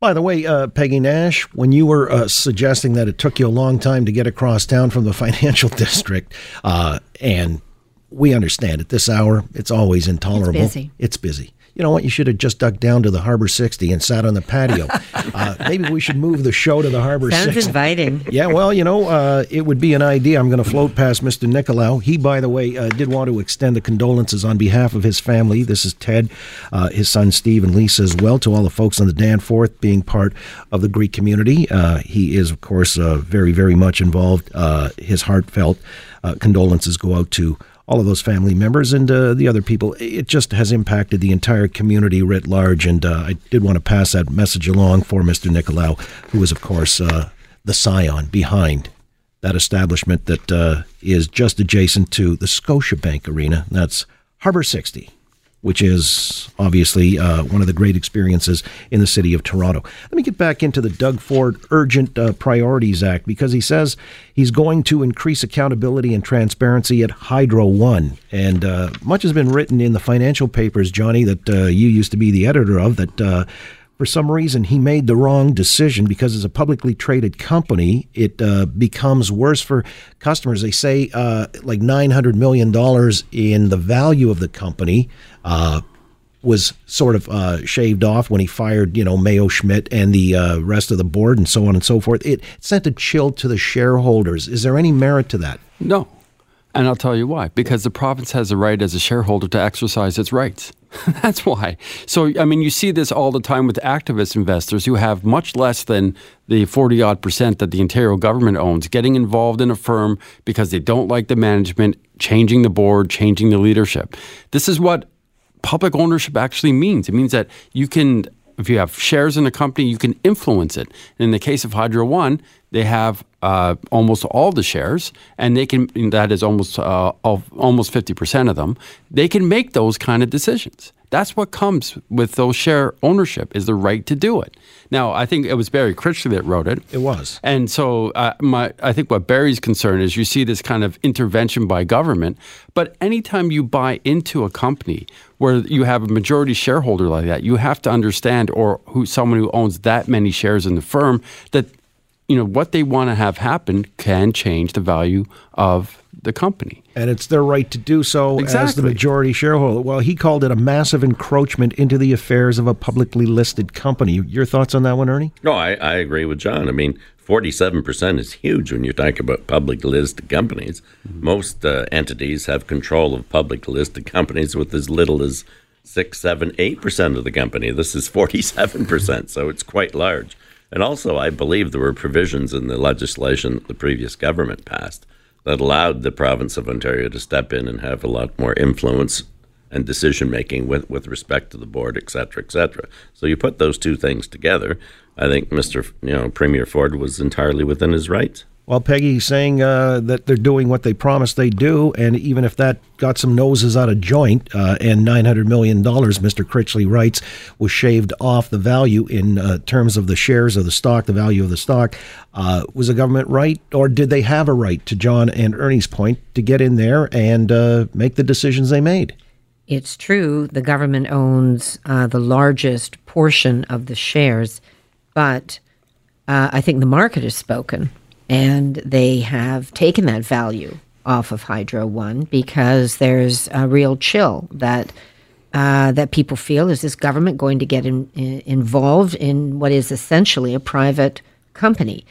By the way, Peggy Nash, when you were suggesting that it took you a long time to get across town from the financial district, and we understand at this hour, it's always intolerable. It's busy. You know what? You should have just ducked down to the Harbour 60 and sat on the patio. Maybe we should move the show to the Harbour 60. Sounds inviting. Yeah, well, you know, it would be an idea. I'm going to float past Mr. Nicolau. He, by the way, did want to extend the condolences on behalf of his family. This is Ted, his son Steve, and Lisa as well, to all the folks on the Danforth being part of the Greek community. He is, of course, very, very much involved. His heartfelt condolences go out to all of those family members and the other people. It just has impacted the entire community writ large, and I did want to pass that message along for Mr. Nicolau, who is, of course, the scion behind that establishment that is just adjacent to the Scotiabank Arena. That's Harbour 60, which is obviously one of the great experiences in the city of Toronto. Let me get back into the Doug Ford Urgent Priorities Act, because he says he's going to increase accountability and transparency at Hydro One. And much has been written in the financial papers, Johnny, that you used to be the editor of, that for some reason he made the wrong decision, because as a publicly traded company, it becomes worse for customers. They say like $900 million in the value of the company was sort of shaved off when he fired, you know, Mayo Schmidt and the rest of the board and so on and so forth. It sent a chill to the shareholders. Is there any merit to that? No. And I'll tell you why. Because the province has a right as a shareholder to exercise its rights. That's why. So, I mean, you see this all the time with activist investors who have much less than the 40-odd percent that the Ontario government owns, getting involved in a firm because they don't like the management, changing the board, changing the leadership. This is what public ownership actually means. It means that you can, if you have shares in a company, you can influence it. And in the case of Hydro One, they have almost all the shares, and they can, and that is almost 50% of them, they can make those kind of decisions. That's what comes with those share ownership, is the right to do it. Now, I think it was Barry Critchley that wrote it. It was. And so I think what Barry's concern is, you see this kind of intervention by government, but anytime you buy into a company where you have a majority shareholder like that, you have to understand, or who someone who owns that many shares in the firm, that you know, what they want to have happen can change the value of the company. And it's their right to do so as the majority shareholder. Well, he called it a massive encroachment into the affairs of a publicly listed company. Your thoughts on that one, Ernie? No, I agree with John. I mean, 47% is huge when you talk about public listed companies. Mm-hmm. Most entities have control of public listed companies with as little as 6, 7, 8% of the company. This is 47%, so it's quite large. And also, I believe there were provisions in the legislation that the previous government passed that allowed the province of Ontario to step in and have a lot more influence and decision-making with respect to the board, et cetera, et cetera. So you put those two things together, I think Premier Ford was entirely within his rights. Well, Peggy's saying that they're doing what they promised they do, and even if that got some noses out of joint, and $900 million, Mr. Critchley writes, was shaved off the value in terms of the shares of the stock, the value of the stock, was the government right, or did they have a right, to John and Ernie's point, to get in there and make the decisions they made? It's true, the government owns the largest portion of the shares, but I think the market has spoken. And they have taken that value off of Hydro One because there's a real chill that that people feel. Is this government going to get involved in what is essentially a private company?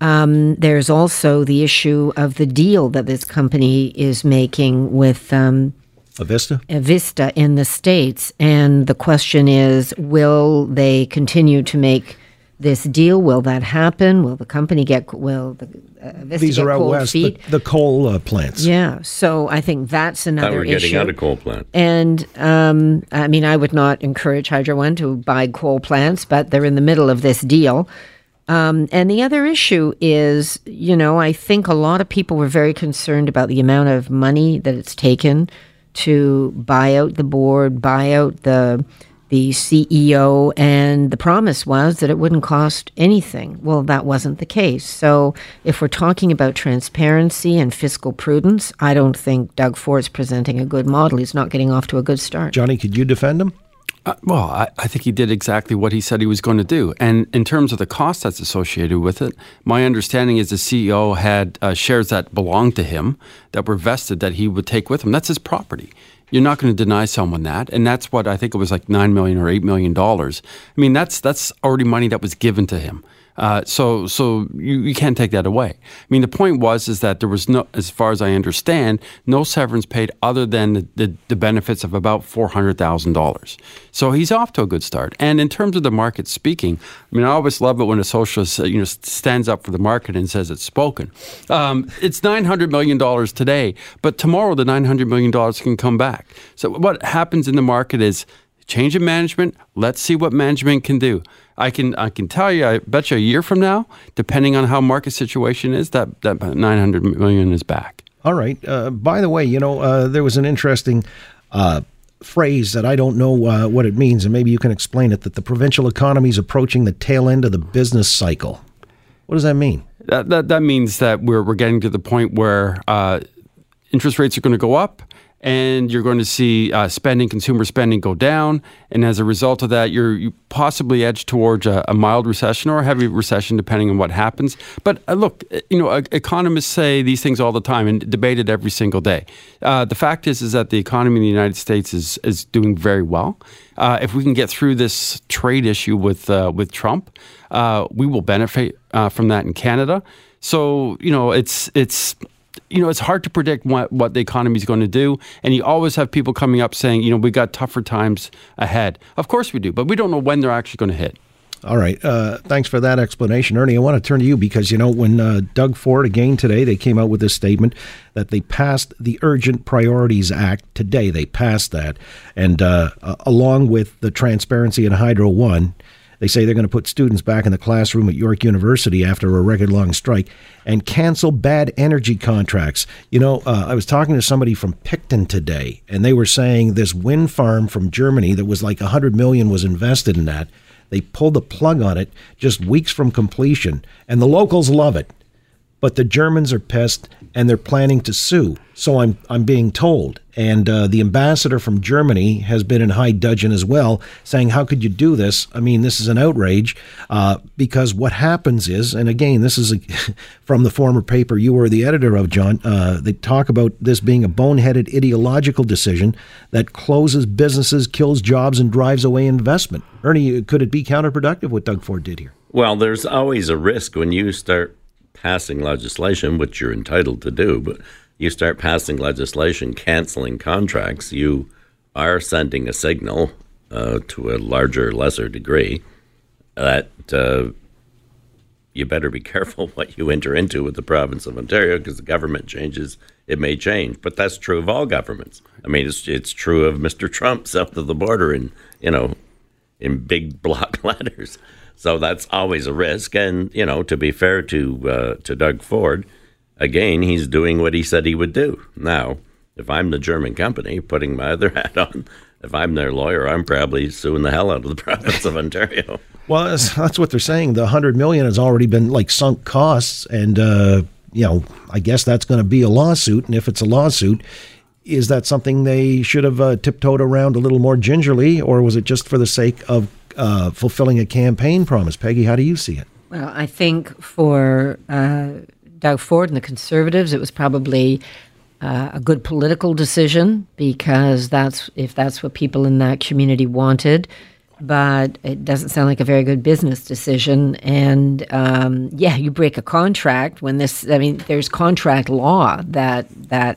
There's also the issue of the deal that this company is making with Avista in the States. And the question is, will they continue to make this deal? Will that happen? Will the company get, will the Avista these get are out cold west, feet? The coal plants. Yeah, so I think that's another issue. We're getting out of coal plants. And, I mean, I would not encourage Hydro One to buy coal plants, but they're in the middle of this deal. And the other issue is, you know, I think a lot of people were very concerned about the amount of money that it's taken to buy out the board, buy out the CEO, and the promise was that it wouldn't cost anything. Well, that wasn't the case. So if we're talking about transparency and fiscal prudence, I don't think Doug Ford's presenting a good model. He's not getting off to a good start. Johnny, could you defend him? Well, I think he did exactly what he said he was going to do. And in terms of the cost that's associated with it, my understanding is the CEO had shares that belonged to him that were vested that he would take with him. That's his property. You're not going to deny someone that. And that's what I think it was like $9 million or $8 million. I mean, that's already money that was given to him. So you can't take that away. I mean, the point was that there was no, as far as I understand, no severance paid other than the benefits of about $400,000. So he's off to a good start. And in terms of the market speaking, I mean, I always love it when a socialist, you know, stands up for the market and says it's spoken. It's $900 million today, but tomorrow the $900 million can come back. So what happens in the market is change in management. Let's see what management can do. I can tell you, I bet you a year from now, depending on how market situation is, that $900 million is back. All right. By the way, you know, there was an interesting phrase that I don't know what it means, and maybe you can explain it, that the provincial economy is approaching the tail end of the business cycle. What does that mean? That means that we're getting to the point where interest rates are going to go up, and you're going to see consumer spending go down. And as a result of that, you possibly edge towards a mild recession or a heavy recession, depending on what happens. But look, you know, economists say these things all the time and debate it every single day. The fact is that the economy in the United States is doing very well. If we can get through this trade issue with Trump, we will benefit from that in Canada. So, you know, it's hard to predict what the economy is going to do. And you always have people coming up saying, you know, we got tougher times ahead. Of course we do, but we don't know when they're actually going to hit. All right. Thanks for that explanation. Ernie, I want to turn to you because, you know, when Doug Ford, again today, they came out with this statement that they passed the Urgent Priorities Act. Today they passed that. And along with the transparency in Hydro One, they say they're going to put students back in the classroom at York University after a record-long strike and cancel bad energy contracts. You know, I was talking to somebody from Picton today, and they were saying this wind farm from Germany that was like $100 million was invested in that. They pulled the plug on it just weeks from completion, and the locals love it. But the Germans are pissed, and they're planning to sue. So I'm being told. And the ambassador from Germany has been in high dudgeon as well, saying, how could you do this? I mean, this is an outrage, because what happens is, and again, this is from the former paper you were the editor of, John, they talk about this being a boneheaded ideological decision that closes businesses, kills jobs, and drives away investment. Ernie, could it be counterproductive what Doug Ford did here? Well, there's always a risk when you start passing legislation, which you're entitled to do, but you start passing legislation, canceling contracts, you are sending a signal to a larger, lesser degree that you better be careful what you enter into with the province of Ontario, because the government changes, it may change. But that's true of all governments. I mean, it's true of Mr. Trump south of the border in big block letters. So that's always a risk. And, you know, to be fair to Doug Ford, again, he's doing what he said he would do. Now, if I'm the German company, putting my other hat on, if I'm their lawyer, I'm probably suing the hell out of the province of Ontario. Well, that's what they're saying. The $100 million has already been, like, sunk costs. And, you know, I guess that's going to be a lawsuit. And if it's a lawsuit, is that something they should have tiptoed around a little more gingerly? Or was it just for the sake of fulfilling a campaign promise? Peggy, how do you see it? Well, I think for Doug Ford and the Conservatives, it was probably a good political decision, because that's if that's what people in that community wanted. but it doesn't sound like a very good business decision. And, yeah, you break a contract when this, I mean, there's contract law that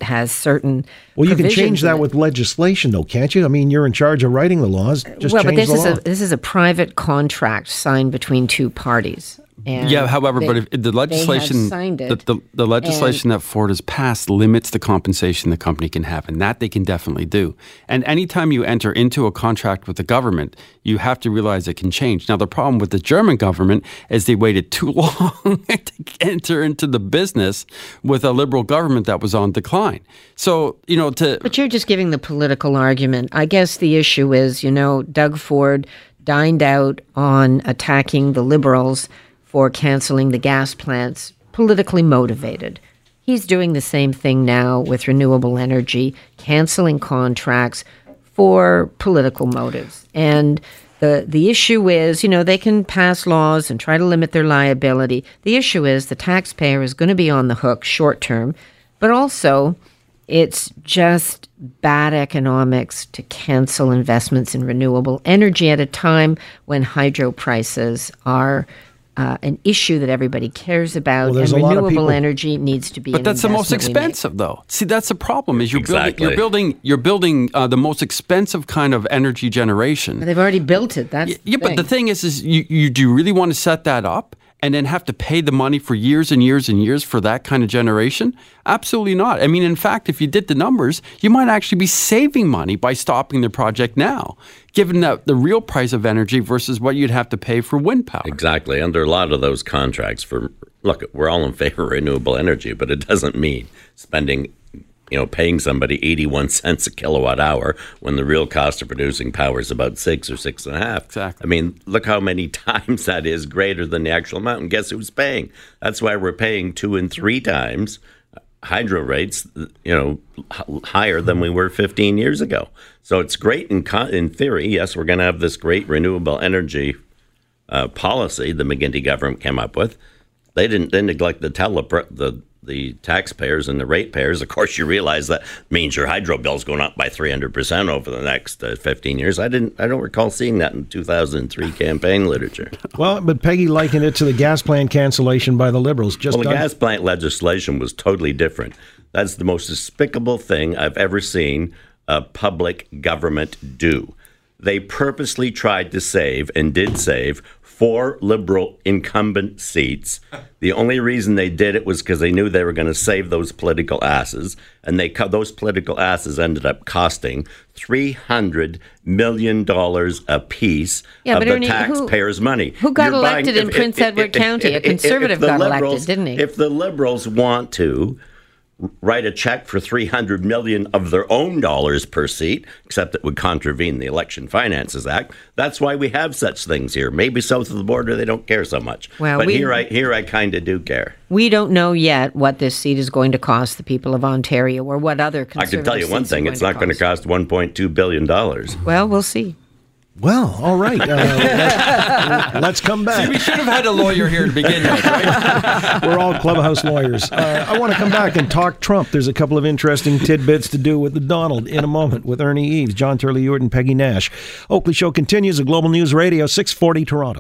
has certain Well, you can change that with legislation, though, can't you? I mean, you're in charge of writing the laws. Just well, but this is a private contract signed between two parties. And yeah, however, but if the legislation the legislation that Ford has passed limits the compensation the company can have, and that they can definitely do. And anytime you enter into a contract with the government, you have to realize it can change. Now, the problem with the German government is they waited too long to enter into the business with a liberal government that was on decline. So, you know, But you're just giving the political argument. I guess the issue is, you know, Doug Ford dined out on attacking the liberals for canceling the gas plants, politically motivated. He's doing the same thing now with renewable energy, canceling contracts for political motives. And the issue is, you know, they can pass laws and try to limit their liability. The issue is the taxpayer is going to be on the hook short term, but also it's just bad economics to cancel investments in renewable energy at a time when hydro prices are an issue that everybody cares about, and renewable energy needs to be. But that's the most expensive, though. See, that's the problem: is you're building the most expensive kind of energy generation. But they've already built it. That's yeah. But the thing is you do you really want to set that up and then have to pay the money for years and years and years for that kind of generation? Absolutely not. I mean, in fact, if you did the numbers, you might actually be saving money by stopping the project now, given the real price of energy versus what you'd have to pay for wind power. Exactly. Under a lot of those contracts look, we're all in favor of renewable energy, but it doesn't mean paying somebody 81 cents a kilowatt hour when the real cost of producing power is about 6 or 6.5. Exactly. I mean, look how many times that is greater than the actual amount. And guess who's paying? That's why we're paying 2 and 3 times hydro rates, higher than we were 15 years ago. So it's great in theory. Yes, we're going to have this great renewable energy policy the McGuinty government came up with. They didn't neglect to tell the taxpayers and the ratepayers. Of course, you realize that means your hydro bill's going up by 300% over the next 15 years. I don't recall seeing that in 2003 campaign literature. Well, but Peggy likened it to the gas plant cancellation by the Liberals. The gas plant legislation was totally different. That's the most despicable thing I've ever seen a public government do. They purposely tried to save and did save 4 Liberal incumbent seats. The only reason they did it was because they knew they were going to save those political asses, and those political asses ended up costing $300 million apiece of the taxpayers' money. Who got elected in Prince Edward County? A conservative got elected, didn't he? If the Liberals want to write a check for $300 million of their own dollars per seat, except it would contravene the Election Finances Act. That's why we have such things here. Maybe south of the border they don't care so much. Well, but here I kind of do care. We don't know yet what this seat is going to cost the people of Ontario or what other conservative I can tell you one thing, it's not going to cost $1.2 billion. Well, we'll see. Well, all right. Let's come back. See, we should have had a lawyer here to begin with, right? We're all clubhouse lawyers. I want to come back and talk Trump. There's a couple of interesting tidbits to do with the Donald in a moment with Ernie Eves, John Turley-Ewart, and Peggy Nash. Oakley Show continues at Global News Radio, 640 Toronto.